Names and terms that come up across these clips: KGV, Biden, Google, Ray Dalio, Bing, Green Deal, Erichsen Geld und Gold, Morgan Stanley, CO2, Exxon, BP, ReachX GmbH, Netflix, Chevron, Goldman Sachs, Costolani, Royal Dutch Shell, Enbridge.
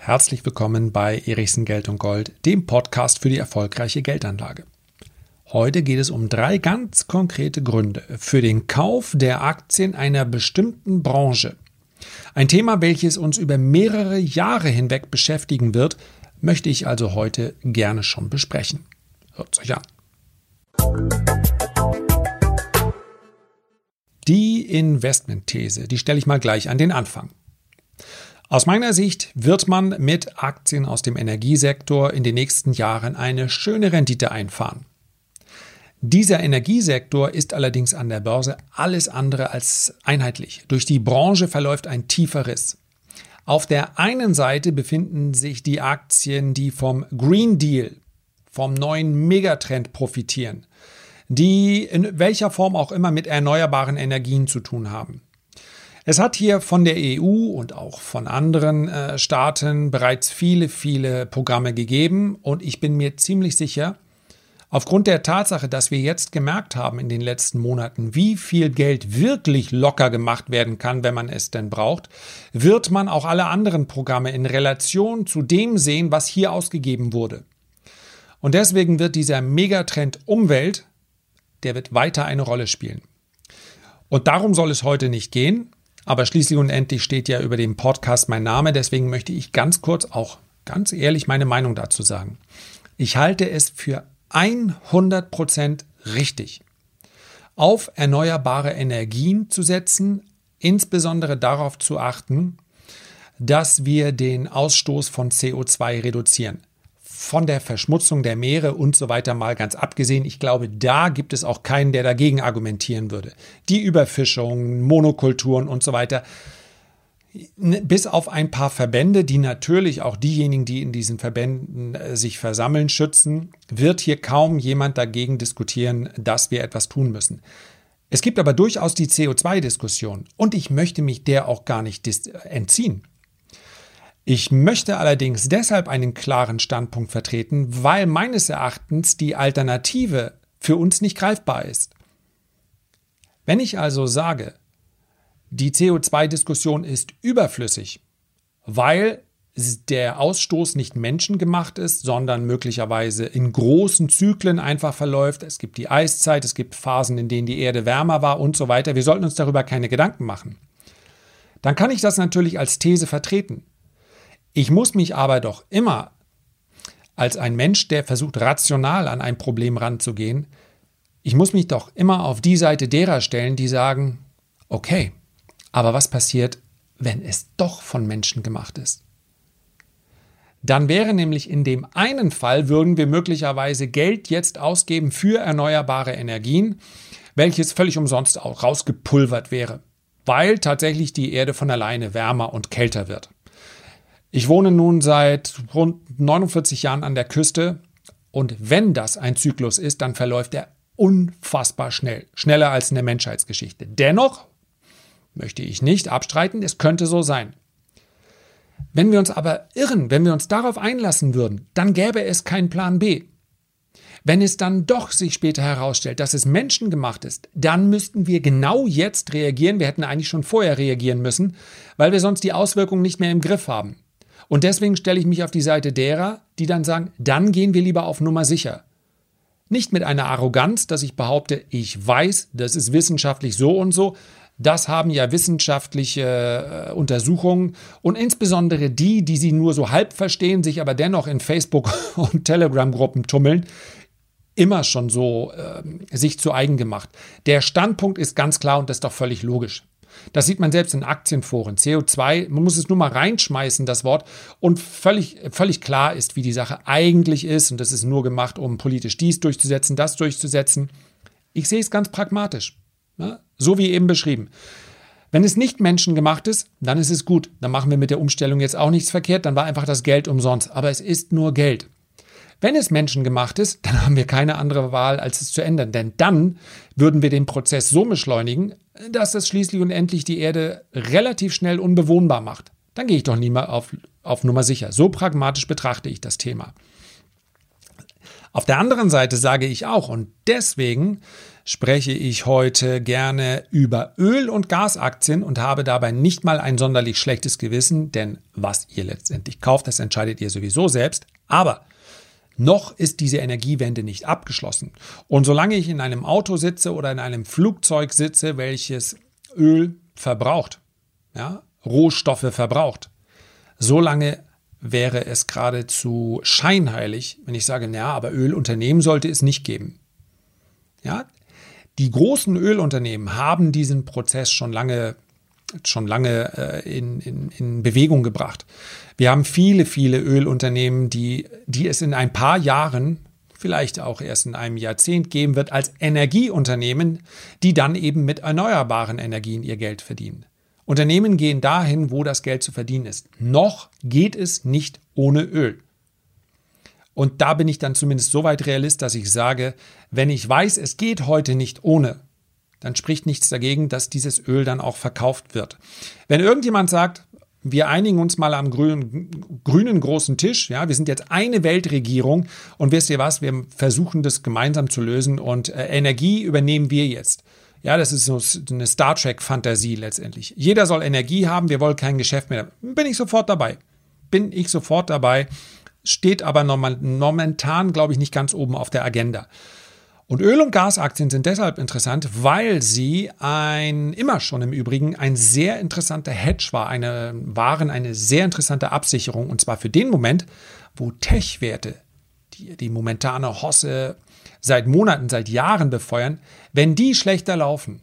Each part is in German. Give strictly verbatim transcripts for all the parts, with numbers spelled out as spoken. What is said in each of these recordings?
Herzlich willkommen bei Erichsen Geld und Gold, dem Podcast für die erfolgreiche Geldanlage. Heute geht es um drei ganz konkrete Gründe für den Kauf der Aktien einer bestimmten Branche. Ein Thema, welches uns über mehrere Jahre hinweg beschäftigen wird, möchte ich also heute gerne schon besprechen. Hört's euch an. Die Investmentthese, die stelle ich mal gleich an den Anfang. Aus meiner Sicht wird man mit Aktien aus dem Energiesektor in den nächsten Jahren eine schöne Rendite einfahren. Dieser Energiesektor ist allerdings an der Börse alles andere als einheitlich. Durch die Branche verläuft ein tiefer Riss. Auf der einen Seite befinden sich die Aktien, die vom Green Deal, vom neuen Megatrend profitieren, die in welcher Form auch immer mit erneuerbaren Energien zu tun haben. Es hat hier von der E U und auch von anderen äh, Staaten bereits viele, viele Programme gegeben und ich bin mir ziemlich sicher, aufgrund der Tatsache, dass wir jetzt gemerkt haben in den letzten Monaten, wie viel Geld wirklich locker gemacht werden kann, wenn man es denn braucht, wird man auch alle anderen Programme in Relation zu dem sehen, was hier ausgegeben wurde. Und deswegen wird dieser Megatrend Umwelt, der wird weiter eine Rolle spielen. Und darum soll es heute nicht gehen. Aber schließlich und endlich steht ja über dem Podcast mein Name, deswegen möchte ich ganz kurz auch ganz ehrlich meine Meinung dazu sagen. Ich halte es für hundert Prozent richtig, auf erneuerbare Energien zu setzen, insbesondere darauf zu achten, dass wir den Ausstoß von C O zwei reduzieren. Von der Verschmutzung der Meere und so weiter mal ganz abgesehen. Ich glaube, da gibt es auch keinen, der dagegen argumentieren würde. Die Überfischung, Monokulturen und so weiter. Bis auf ein paar Verbände, die natürlich auch diejenigen, die in diesen Verbänden sich versammeln, schützen, wird hier kaum jemand dagegen diskutieren, dass wir etwas tun müssen. Es gibt aber durchaus die C O zwei Diskussion und ich möchte mich der auch gar nicht entziehen. Ich möchte allerdings deshalb einen klaren Standpunkt vertreten, weil meines Erachtens die Alternative für uns nicht greifbar ist. Wenn ich also sage, die C O zwei Diskussion ist überflüssig, weil der Ausstoß nicht menschengemacht ist, sondern möglicherweise in großen Zyklen einfach verläuft, es gibt die Eiszeit, es gibt Phasen, in denen die Erde wärmer war und so weiter, wir sollten uns darüber keine Gedanken machen, dann kann ich das natürlich als These vertreten. Ich muss mich aber doch immer als ein Mensch, der versucht, rational an ein Problem ranzugehen, ich muss mich doch immer auf die Seite derer stellen, die sagen, okay, aber was passiert, wenn es doch von Menschen gemacht ist? Dann wäre nämlich in dem einen Fall, würden wir möglicherweise Geld jetzt ausgeben für erneuerbare Energien, welches völlig umsonst auch rausgepulvert wäre, weil tatsächlich die Erde von alleine wärmer und kälter wird. Ich wohne nun seit rund neunundvierzig Jahren an der Küste und wenn das ein Zyklus ist, dann verläuft er unfassbar schnell, schneller als in der Menschheitsgeschichte. Dennoch möchte ich nicht abstreiten, es könnte so sein. Wenn wir uns aber irren, wenn wir uns darauf einlassen würden, dann gäbe es keinen Plan B. Wenn es dann doch sich später herausstellt, dass es menschengemacht ist, dann müssten wir genau jetzt reagieren. Wir hätten eigentlich schon vorher reagieren müssen, weil wir sonst die Auswirkungen nicht mehr im Griff haben. Und deswegen stelle ich mich auf die Seite derer, die dann sagen, dann gehen wir lieber auf Nummer sicher. Nicht mit einer Arroganz, dass ich behaupte, ich weiß, das ist wissenschaftlich so und so. Das haben ja wissenschaftliche äh, Untersuchungen und insbesondere die, die sie nur so halb verstehen, sich aber dennoch in Facebook- und Telegram-Gruppen tummeln, immer schon so äh, sich zu eigen gemacht. Der Standpunkt ist ganz klar und das ist doch völlig logisch. Das sieht man selbst in Aktienforen. C O zwei, man muss es nur mal reinschmeißen, das Wort. Und völlig, völlig klar ist, wie die Sache eigentlich ist. Und das ist nur gemacht, um politisch dies durchzusetzen, das durchzusetzen. Ich sehe es ganz pragmatisch. Ne? So wie eben beschrieben. Wenn es nicht menschengemacht ist, dann ist es gut. Dann machen wir mit der Umstellung jetzt auch nichts verkehrt. Dann war einfach das Geld umsonst. Aber es ist nur Geld. Wenn es menschengemacht ist, dann haben wir keine andere Wahl, als es zu ändern. Denn dann würden wir den Prozess so beschleunigen, dass es schließlich und endlich die Erde relativ schnell unbewohnbar macht. Dann gehe ich doch nie mal auf, auf Nummer sicher. So pragmatisch betrachte ich das Thema. Auf der anderen Seite sage ich auch, und deswegen spreche ich heute gerne über Öl- und Gasaktien und habe dabei nicht mal ein sonderlich schlechtes Gewissen, denn was ihr letztendlich kauft, das entscheidet ihr sowieso selbst. Aber noch ist diese Energiewende nicht abgeschlossen. Und solange ich in einem Auto sitze oder in einem Flugzeug sitze, welches Öl verbraucht, ja, Rohstoffe verbraucht, solange wäre es geradezu scheinheilig, wenn ich sage, naja, aber Ölunternehmen sollte es nicht geben. Ja, die großen Ölunternehmen haben diesen Prozess schon lange, schon lange äh, in, in, in Bewegung gebracht. Wir haben viele, viele Ölunternehmen, die, die es in ein paar Jahren, vielleicht auch erst in einem Jahrzehnt geben wird, als Energieunternehmen, die dann eben mit erneuerbaren Energien ihr Geld verdienen. Unternehmen gehen dahin, wo das Geld zu verdienen ist. Noch geht es nicht ohne Öl. Und da bin ich dann zumindest so weit Realist, dass ich sage, wenn ich weiß, es geht heute nicht ohne, dann spricht nichts dagegen, dass dieses Öl dann auch verkauft wird. Wenn irgendjemand sagt, wir einigen uns mal am grünen, grünen großen Tisch, ja, wir sind jetzt eine Weltregierung und wisst ihr was, wir versuchen das gemeinsam zu lösen und äh, Energie übernehmen wir jetzt. Ja, das ist so eine Star Trek-Fantasie letztendlich. Jeder soll Energie haben, wir wollen kein Geschäft mehr. Bin ich sofort dabei. Bin ich sofort dabei. Steht aber momentan, glaube ich, nicht ganz oben auf der Agenda. Und Öl- und Gasaktien sind deshalb interessant, weil sie ein, immer schon im Übrigen, ein sehr interessanter Hedge war, eine, waren eine sehr interessante Absicherung. Und zwar für den Moment, wo Tech-Werte, die, die momentane Hosse seit Monaten, seit Jahren befeuern, wenn die schlechter laufen,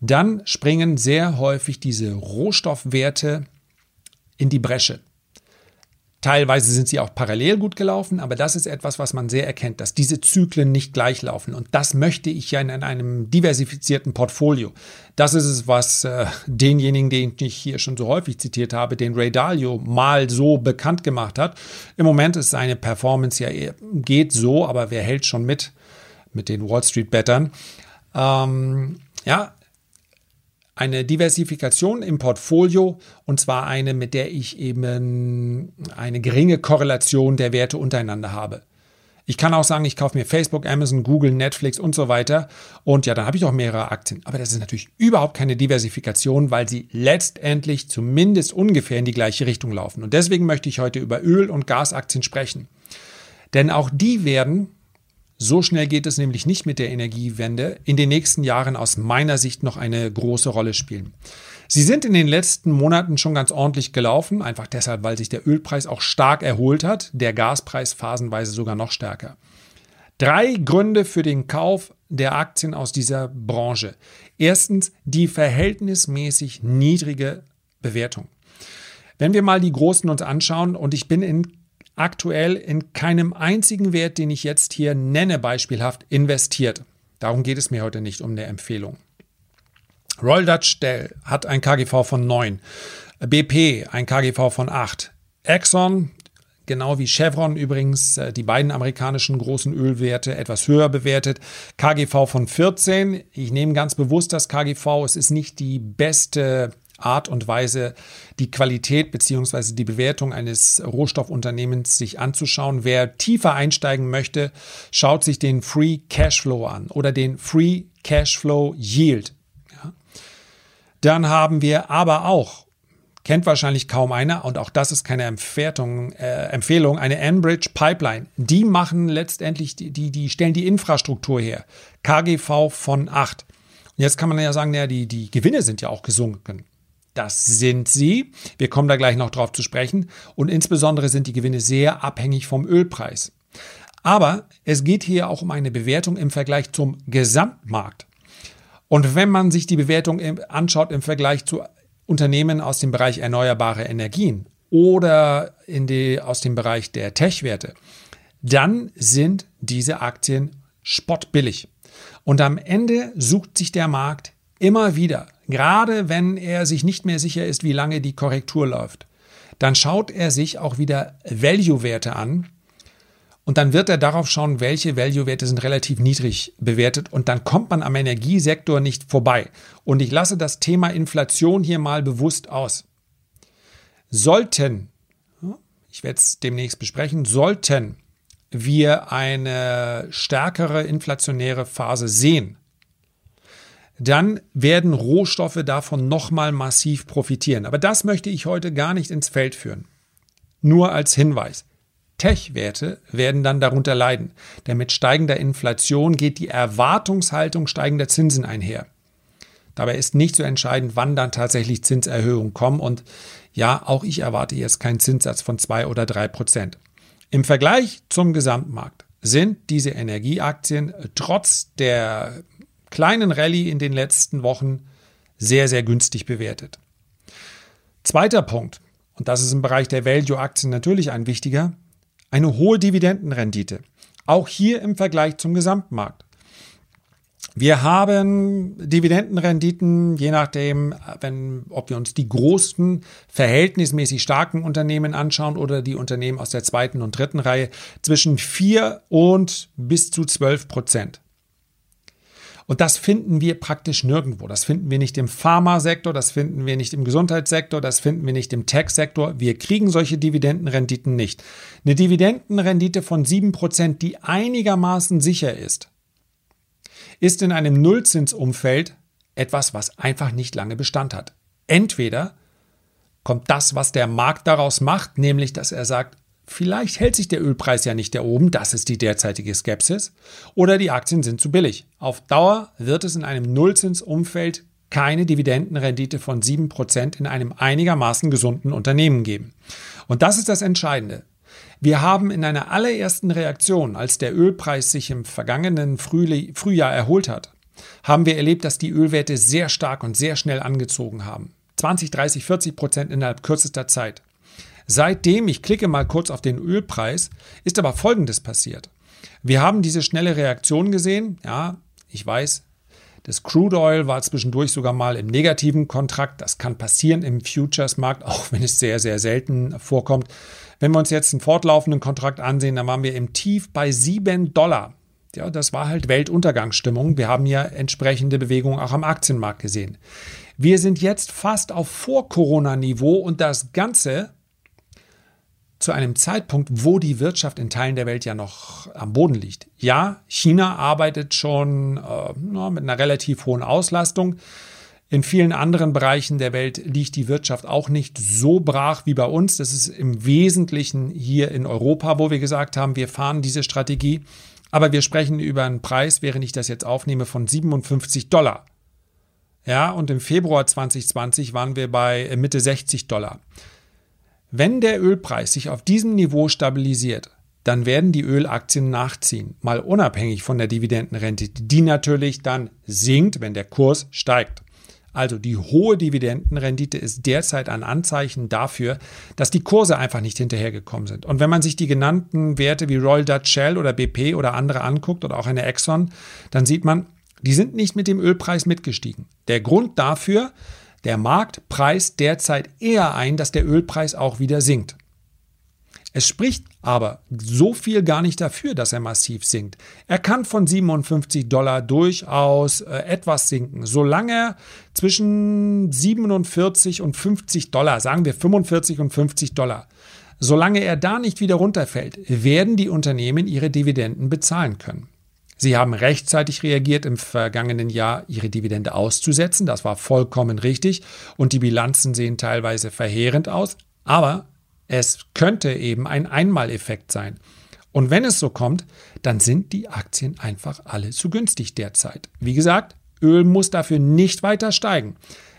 dann springen sehr häufig diese Rohstoffwerte in die Bresche. Teilweise sind sie auch parallel gut gelaufen, aber das ist etwas, was man sehr erkennt, dass diese Zyklen nicht gleich laufen. Und das möchte ich ja in einem diversifizierten Portfolio. Das ist es, was äh, denjenigen, den ich hier schon so häufig zitiert habe, den Ray Dalio mal so bekannt gemacht hat. Im Moment ist seine Performance ja eher, geht so, aber wer hält schon mit, mit den Wall Street Bettern? Ähm, ja, Eine Diversifikation im Portfolio, und zwar eine, mit der ich eben eine geringe Korrelation der Werte untereinander habe. Ich kann auch sagen, ich kaufe mir Facebook, Amazon, Google, Netflix und so weiter. Und ja, dann habe ich auch mehrere Aktien. Aber das ist natürlich überhaupt keine Diversifikation, weil sie letztendlich zumindest ungefähr in die gleiche Richtung laufen. Und deswegen möchte ich heute über Öl- und Gasaktien sprechen. Denn auch die werden, so schnell geht es nämlich nicht mit der Energiewende, in den nächsten Jahren aus meiner Sicht noch eine große Rolle spielen. Sie sind in den letzten Monaten schon ganz ordentlich gelaufen, einfach deshalb, weil sich der Ölpreis auch stark erholt hat, der Gaspreis phasenweise sogar noch stärker. Drei Gründe für den Kauf der Aktien aus dieser Branche. Erstens die verhältnismäßig niedrige Bewertung. Wenn wir mal die Großen uns anschauen, und ich bin in aktuell in keinem einzigen Wert, den ich jetzt hier nenne, beispielhaft investiert. Darum geht es mir heute nicht, um eine Empfehlung. Royal Dutch Shell hat ein K G V von neun, B P ein K G V von acht, Exxon, genau wie Chevron übrigens, die beiden amerikanischen großen Ölwerte etwas höher bewertet, K G V von vierzehn. Ich nehme ganz bewusst das K G V, es ist nicht die beste Art und Weise, die Qualität bzw. die Bewertung eines Rohstoffunternehmens sich anzuschauen. Wer tiefer einsteigen möchte, schaut sich den Free Cashflow an oder den Free Cashflow Yield. Ja. Dann haben wir aber auch, kennt wahrscheinlich kaum einer, und auch das ist keine Empfehlung, äh, Empfehlung, eine Enbridge Pipeline. Die machen letztendlich, die, die, die stellen die Infrastruktur her. K G V von acht. Und jetzt kann man ja sagen, naja, die, die Gewinne sind ja auch gesunken. Das sind sie. Wir kommen da gleich noch drauf zu sprechen. Und insbesondere sind die Gewinne sehr abhängig vom Ölpreis. Aber es geht hier auch um eine Bewertung im Vergleich zum Gesamtmarkt. Und wenn man sich die Bewertung anschaut im Vergleich zu Unternehmen aus dem Bereich erneuerbare Energien oder in die, aus dem Bereich der Tech-Werte, dann sind diese Aktien spottbillig. Und am Ende sucht sich der Markt immer wieder, gerade wenn er sich nicht mehr sicher ist, wie lange die Korrektur läuft, dann schaut er sich auch wieder Value-Werte an und dann wird er darauf schauen, welche Value-Werte sind relativ niedrig bewertet und dann kommt man am Energiesektor nicht vorbei. Und ich lasse das Thema Inflation hier mal bewusst aus. Sollten, ich werde es demnächst besprechen, sollten wir eine stärkere inflationäre Phase sehen, dann werden Rohstoffe davon nochmal massiv profitieren. Aber das möchte ich heute gar nicht ins Feld führen. Nur als Hinweis. Tech-Werte werden dann darunter leiden. Denn mit steigender Inflation geht die Erwartungshaltung steigender Zinsen einher. Dabei ist nicht so entscheidend, wann dann tatsächlich Zinserhöhungen kommen. Und ja, auch ich erwarte jetzt keinen Zinssatz von zwei oder drei Prozent. Im Vergleich zum Gesamtmarkt sind diese Energieaktien trotz der kleinen Rallye in den letzten Wochen sehr, sehr günstig bewertet. Zweiter Punkt, und das ist im Bereich der Value-Aktien natürlich ein wichtiger, eine hohe Dividendenrendite. Auch hier im Vergleich zum Gesamtmarkt. Wir haben Dividendenrenditen, je nachdem, wenn, ob wir uns die großen, verhältnismäßig starken Unternehmen anschauen oder die Unternehmen aus der zweiten und dritten Reihe, zwischen vier und bis zu zwölf Prozent. Und das finden wir praktisch nirgendwo. Das finden wir nicht im Pharmasektor, das finden wir nicht im Gesundheitssektor, das finden wir nicht im Tech-Sektor. Wir kriegen solche Dividendenrenditen nicht. Eine Dividendenrendite von sieben Prozent, die einigermaßen sicher ist, ist in einem Nullzinsumfeld etwas, was einfach nicht lange Bestand hat. Entweder kommt das, was der Markt daraus macht, nämlich dass er sagt, vielleicht hält sich der Ölpreis ja nicht da oben, das ist die derzeitige Skepsis, oder die Aktien sind zu billig. Auf Dauer wird es in einem Nullzinsumfeld keine Dividendenrendite von sieben Prozent in einem einigermaßen gesunden Unternehmen geben. Und das ist das Entscheidende. Wir haben in einer allerersten Reaktion, als der Ölpreis sich im vergangenen Frühjahr erholt hat, haben wir erlebt, dass die Ölwerte sehr stark und sehr schnell angezogen haben. zwanzig, dreißig, vierzig Prozent innerhalb kürzester Zeit. Seitdem, ich klicke mal kurz auf den Ölpreis, ist aber Folgendes passiert. Wir haben diese schnelle Reaktion gesehen. Ja, ich weiß, das Crude Oil war zwischendurch sogar mal im negativen Kontrakt. Das kann passieren im Futures-Markt, auch wenn es sehr, sehr selten vorkommt. Wenn wir uns jetzt einen fortlaufenden Kontrakt ansehen, dann waren wir im Tief bei sieben Dollar. Ja, das war halt Weltuntergangsstimmung. Wir haben ja entsprechende Bewegungen auch am Aktienmarkt gesehen. Wir sind jetzt fast auf Vor-Corona-Niveau und das Ganze zu einem Zeitpunkt, wo die Wirtschaft in Teilen der Welt ja noch am Boden liegt. Ja, China arbeitet schon äh, mit einer relativ hohen Auslastung. In vielen anderen Bereichen der Welt liegt die Wirtschaft auch nicht so brach wie bei uns. Das ist im Wesentlichen hier in Europa, wo wir gesagt haben, wir fahren diese Strategie. Aber wir sprechen über einen Preis, während ich das jetzt aufnehme, von siebenundfünfzig Dollar. Ja, und im Februar zwanzig zwanzig waren wir bei Mitte sechzig Dollar. Wenn der Ölpreis sich auf diesem Niveau stabilisiert, dann werden die Ölaktien nachziehen, mal unabhängig von der Dividendenrendite, die natürlich dann sinkt, wenn der Kurs steigt. Also die hohe Dividendenrendite ist derzeit ein Anzeichen dafür, dass die Kurse einfach nicht hinterhergekommen sind. Und wenn man sich die genannten Werte wie Royal Dutch Shell oder B P oder andere anguckt oder auch eine Exxon, dann sieht man, die sind nicht mit dem Ölpreis mitgestiegen. Der Grund dafür: der Markt preist derzeit eher ein, dass der Ölpreis auch wieder sinkt. Es spricht aber so viel gar nicht dafür, dass er massiv sinkt. Er kann von siebenundfünfzig Dollar durchaus äh, etwas sinken, solange zwischen siebenundvierzig und fünfzig Dollar, sagen wir fünfundvierzig und fünfzig Dollar, solange er da nicht wieder runterfällt, werden die Unternehmen ihre Dividenden bezahlen können. Sie haben rechtzeitig reagiert, im vergangenen Jahr ihre Dividende auszusetzen. Das war vollkommen richtig und die Bilanzen sehen teilweise verheerend aus. Aber es könnte eben ein Einmaleffekt sein. Und wenn es so kommt, dann sind die Aktien einfach alle zu günstig derzeit. Wie gesagt, Öl muss dafür nicht weiter steigen.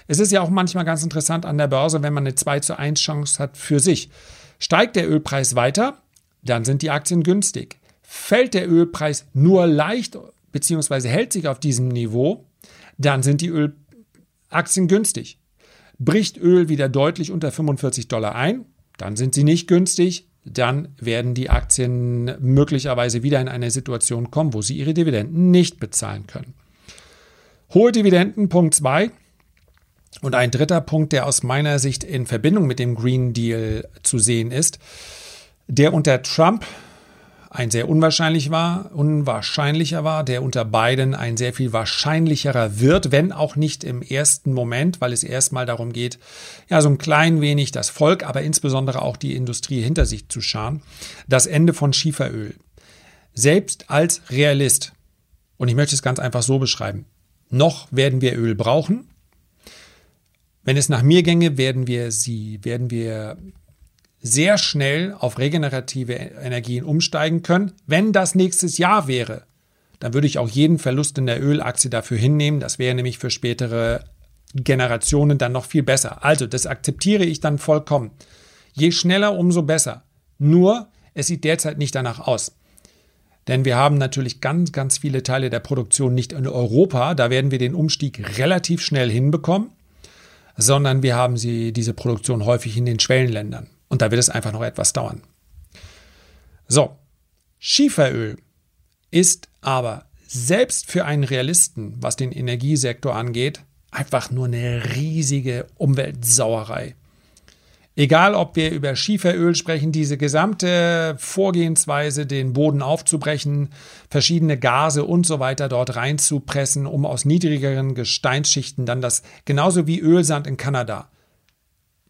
Es ist ja auch manchmal ganz interessant an der Börse, wenn man eine zwei zu eins Chance hat für sich. Steigt der Ölpreis weiter, dann sind die Aktien günstig. Fällt der Ölpreis nur leicht bzw. hält sich auf diesem Niveau, dann sind die Ölaktien günstig. Bricht Öl wieder deutlich unter fünfundvierzig Dollar ein, dann sind sie nicht günstig, dann werden die Aktien möglicherweise wieder in eine Situation kommen, wo sie ihre Dividenden nicht bezahlen können. Hohe Dividenden, Punkt zwei. Und ein dritter Punkt, der aus meiner Sicht in Verbindung mit dem Green Deal zu sehen ist, der unter Trump ein sehr unwahrscheinlich war, unwahrscheinlicher war, der unter Biden ein sehr viel wahrscheinlicherer wird, wenn auch nicht im ersten Moment, weil es erstmal darum geht, ja, so ein klein wenig das Volk, aber insbesondere auch die Industrie hinter sich zu scharen. Das Ende von Schieferöl. selbst als Realist, und ich möchte es ganz einfach so beschreiben, noch werden wir Öl brauchen. Wenn es nach mir ginge, werden wir, sie, werden wir sehr schnell auf regenerative Energien umsteigen können. Wenn das nächstes Jahr wäre, dann würde ich auch jeden Verlust in der Ölaktie dafür hinnehmen. Das wäre nämlich für spätere Generationen dann noch viel besser. Also das akzeptiere ich dann vollkommen. Je schneller, umso besser. Nur, es sieht derzeit nicht danach aus. Denn wir haben natürlich ganz, ganz viele Teile der Produktion nicht in Europa. Da werden wir den Umstieg relativ schnell hinbekommen, sondern wir haben sie, diese Produktion häufig in den Schwellenländern. Und da wird es einfach noch etwas dauern. So, Schieferöl ist aber selbst für einen Realisten, was den Energiesektor angeht, einfach nur eine riesige Umweltsauerei. Egal, ob wir über Schieferöl sprechen, diese gesamte Vorgehensweise, den Boden aufzubrechen, verschiedene Gase und so weiter dort reinzupressen, um aus niedrigeren Gesteinsschichten dann das, genauso wie Ölsand in Kanada.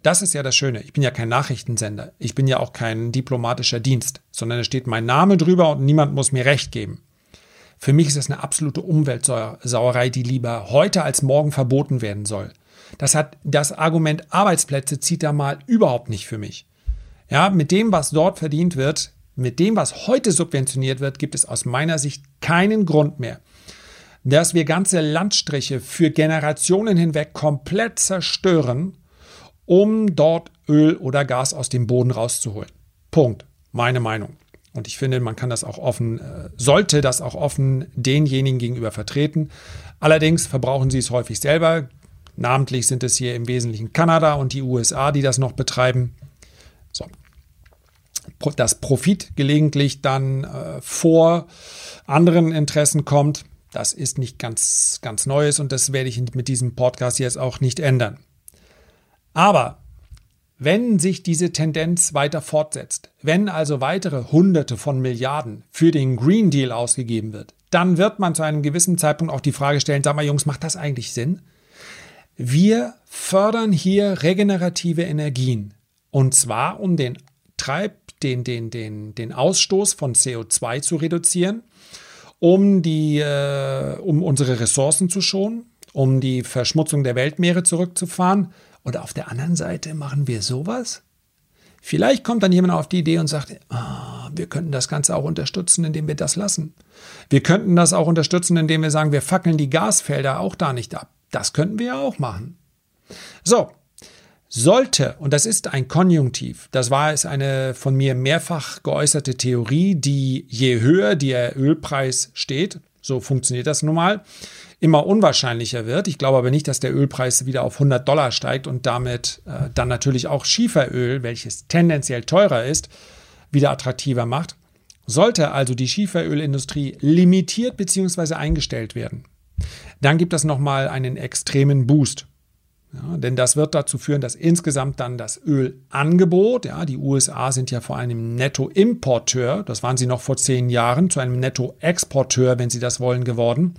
Das ist ja das Schöne. Ich bin ja kein Nachrichtensender. Ich bin ja auch kein diplomatischer Dienst, sondern da steht mein Name drüber und niemand muss mir Recht geben. Für mich ist das eine absolute Umweltsauerei, die lieber heute als morgen verboten werden soll. Das hat das Argument Arbeitsplätze zieht da mal überhaupt nicht für mich. Ja, mit dem, was dort verdient wird, mit dem, was heute subventioniert wird, gibt es aus meiner Sicht keinen Grund mehr, dass wir ganze Landstriche für Generationen hinweg komplett zerstören, um dort Öl oder Gas aus dem Boden rauszuholen. Punkt. Meine Meinung. Und ich finde, man kann das auch offen, sollte das auch offen denjenigen gegenüber vertreten. Allerdings verbrauchen sie es häufig selber. Namentlich sind es hier im Wesentlichen Kanada und die U S A, die das noch betreiben. So. Dass Profit gelegentlich dann äh, vor anderen Interessen kommt, das ist nicht ganz, ganz Neues und das werde ich mit diesem Podcast jetzt auch nicht ändern. Aber wenn sich diese Tendenz weiter fortsetzt, wenn also weitere Hunderte von Milliarden für den Green Deal ausgegeben wird, dann wird man zu einem gewissen Zeitpunkt auch die Frage stellen, sag mal Jungs, macht das eigentlich Sinn? Wir fördern hier regenerative Energien, und zwar um den, Treib, den, den, den, den Ausstoß von C O zwei zu reduzieren, um, die, äh, um unsere Ressourcen zu schonen, um die Verschmutzung der Weltmeere zurückzufahren. Und auf der anderen Seite machen wir sowas? Vielleicht kommt dann jemand auf die Idee und sagt, ah, wir könnten das Ganze auch unterstützen, indem wir das lassen. Wir könnten das auch unterstützen, indem wir sagen, wir fackeln die Gasfelder auch da nicht ab. Das könnten wir ja auch machen. So, sollte, und das ist ein Konjunktiv, das war es eine von mir mehrfach geäußerte Theorie, die je höher der Ölpreis steht, so funktioniert das nun mal, immer unwahrscheinlicher wird. Ich glaube aber nicht, dass der Ölpreis wieder auf hundert Dollar steigt und damit äh, dann natürlich auch Schieferöl, welches tendenziell teurer ist, wieder attraktiver macht. Sollte also die Schieferölindustrie limitiert bzw. eingestellt werden, dann gibt es nochmal einen extremen Boost. Ja, denn das wird dazu führen, dass insgesamt dann das Ölangebot, ja, die U S A sind ja vor einem Nettoimporteur, das waren sie noch vor zehn Jahren, zu einem Nettoexporteur, wenn sie das wollen, geworden.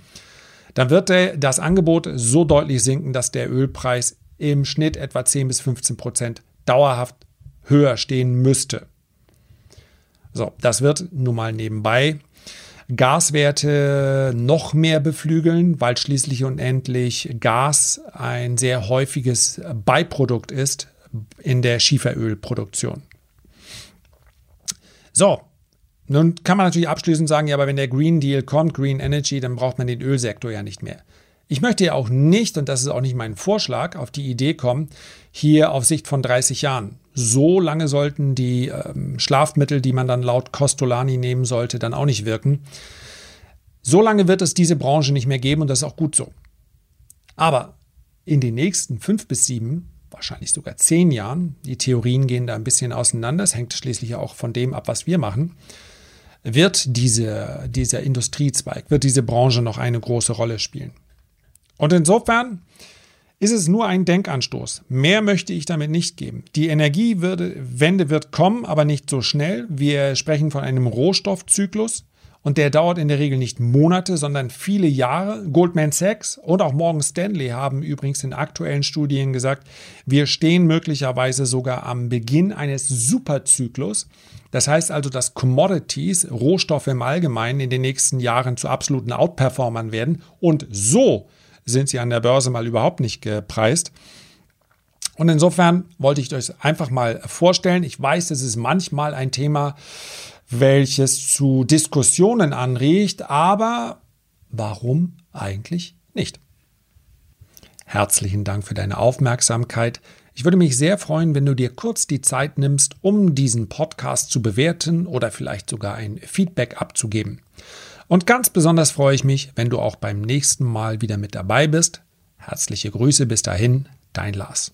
Dann wird der, das Angebot so deutlich sinken, dass der Ölpreis im Schnitt etwa zehn bis fünfzehn Prozent dauerhaft höher stehen müsste. So, das wird nun mal nebenbei Gaswerte noch mehr beflügeln, weil schließlich und endlich Gas ein sehr häufiges Beiprodukt ist in der Schieferölproduktion. So, nun kann man natürlich abschließend sagen, ja, aber wenn der Green Deal kommt, Green Energy, dann braucht man den Ölsektor ja nicht mehr. Ich möchte ja auch nicht, und das ist auch nicht mein Vorschlag, auf die Idee kommen, hier auf Sicht von dreißig Jahren. So lange sollten die ähm, Schlafmittel, die man dann laut Costolani nehmen sollte, dann auch nicht wirken. So lange wird es diese Branche nicht mehr geben und das ist auch gut so. Aber in den nächsten fünf bis sieben, wahrscheinlich sogar zehn Jahren, die Theorien gehen da ein bisschen auseinander, es hängt schließlich auch von dem ab, was wir machen, wird diese, dieser Industriezweig, wird diese Branche noch eine große Rolle spielen. Und insofern ist es nur ein Denkanstoß. Mehr möchte ich damit nicht geben. Die Energiewende wird kommen, aber nicht so schnell. Wir sprechen von einem Rohstoffzyklus und der dauert in der Regel nicht Monate, sondern viele Jahre. Goldman Sachs und auch Morgan Stanley haben übrigens in aktuellen Studien gesagt, wir stehen möglicherweise sogar am Beginn eines Superzyklus Das heißt also, dass Commodities, Rohstoffe im Allgemeinen, in den nächsten Jahren zu absoluten Outperformern werden. Und so sind sie an der Börse mal überhaupt nicht gepreist. Und insofern wollte ich euch einfach mal vorstellen. Ich weiß, das ist manchmal ein Thema, welches zu Diskussionen anregt, aber warum eigentlich nicht? Herzlichen Dank für deine Aufmerksamkeit. Ich würde mich sehr freuen, wenn du dir kurz die Zeit nimmst, um diesen Podcast zu bewerten oder vielleicht sogar ein Feedback abzugeben. Und ganz besonders freue ich mich, wenn du auch beim nächsten Mal wieder mit dabei bist. Herzliche Grüße, bis dahin, dein Lars.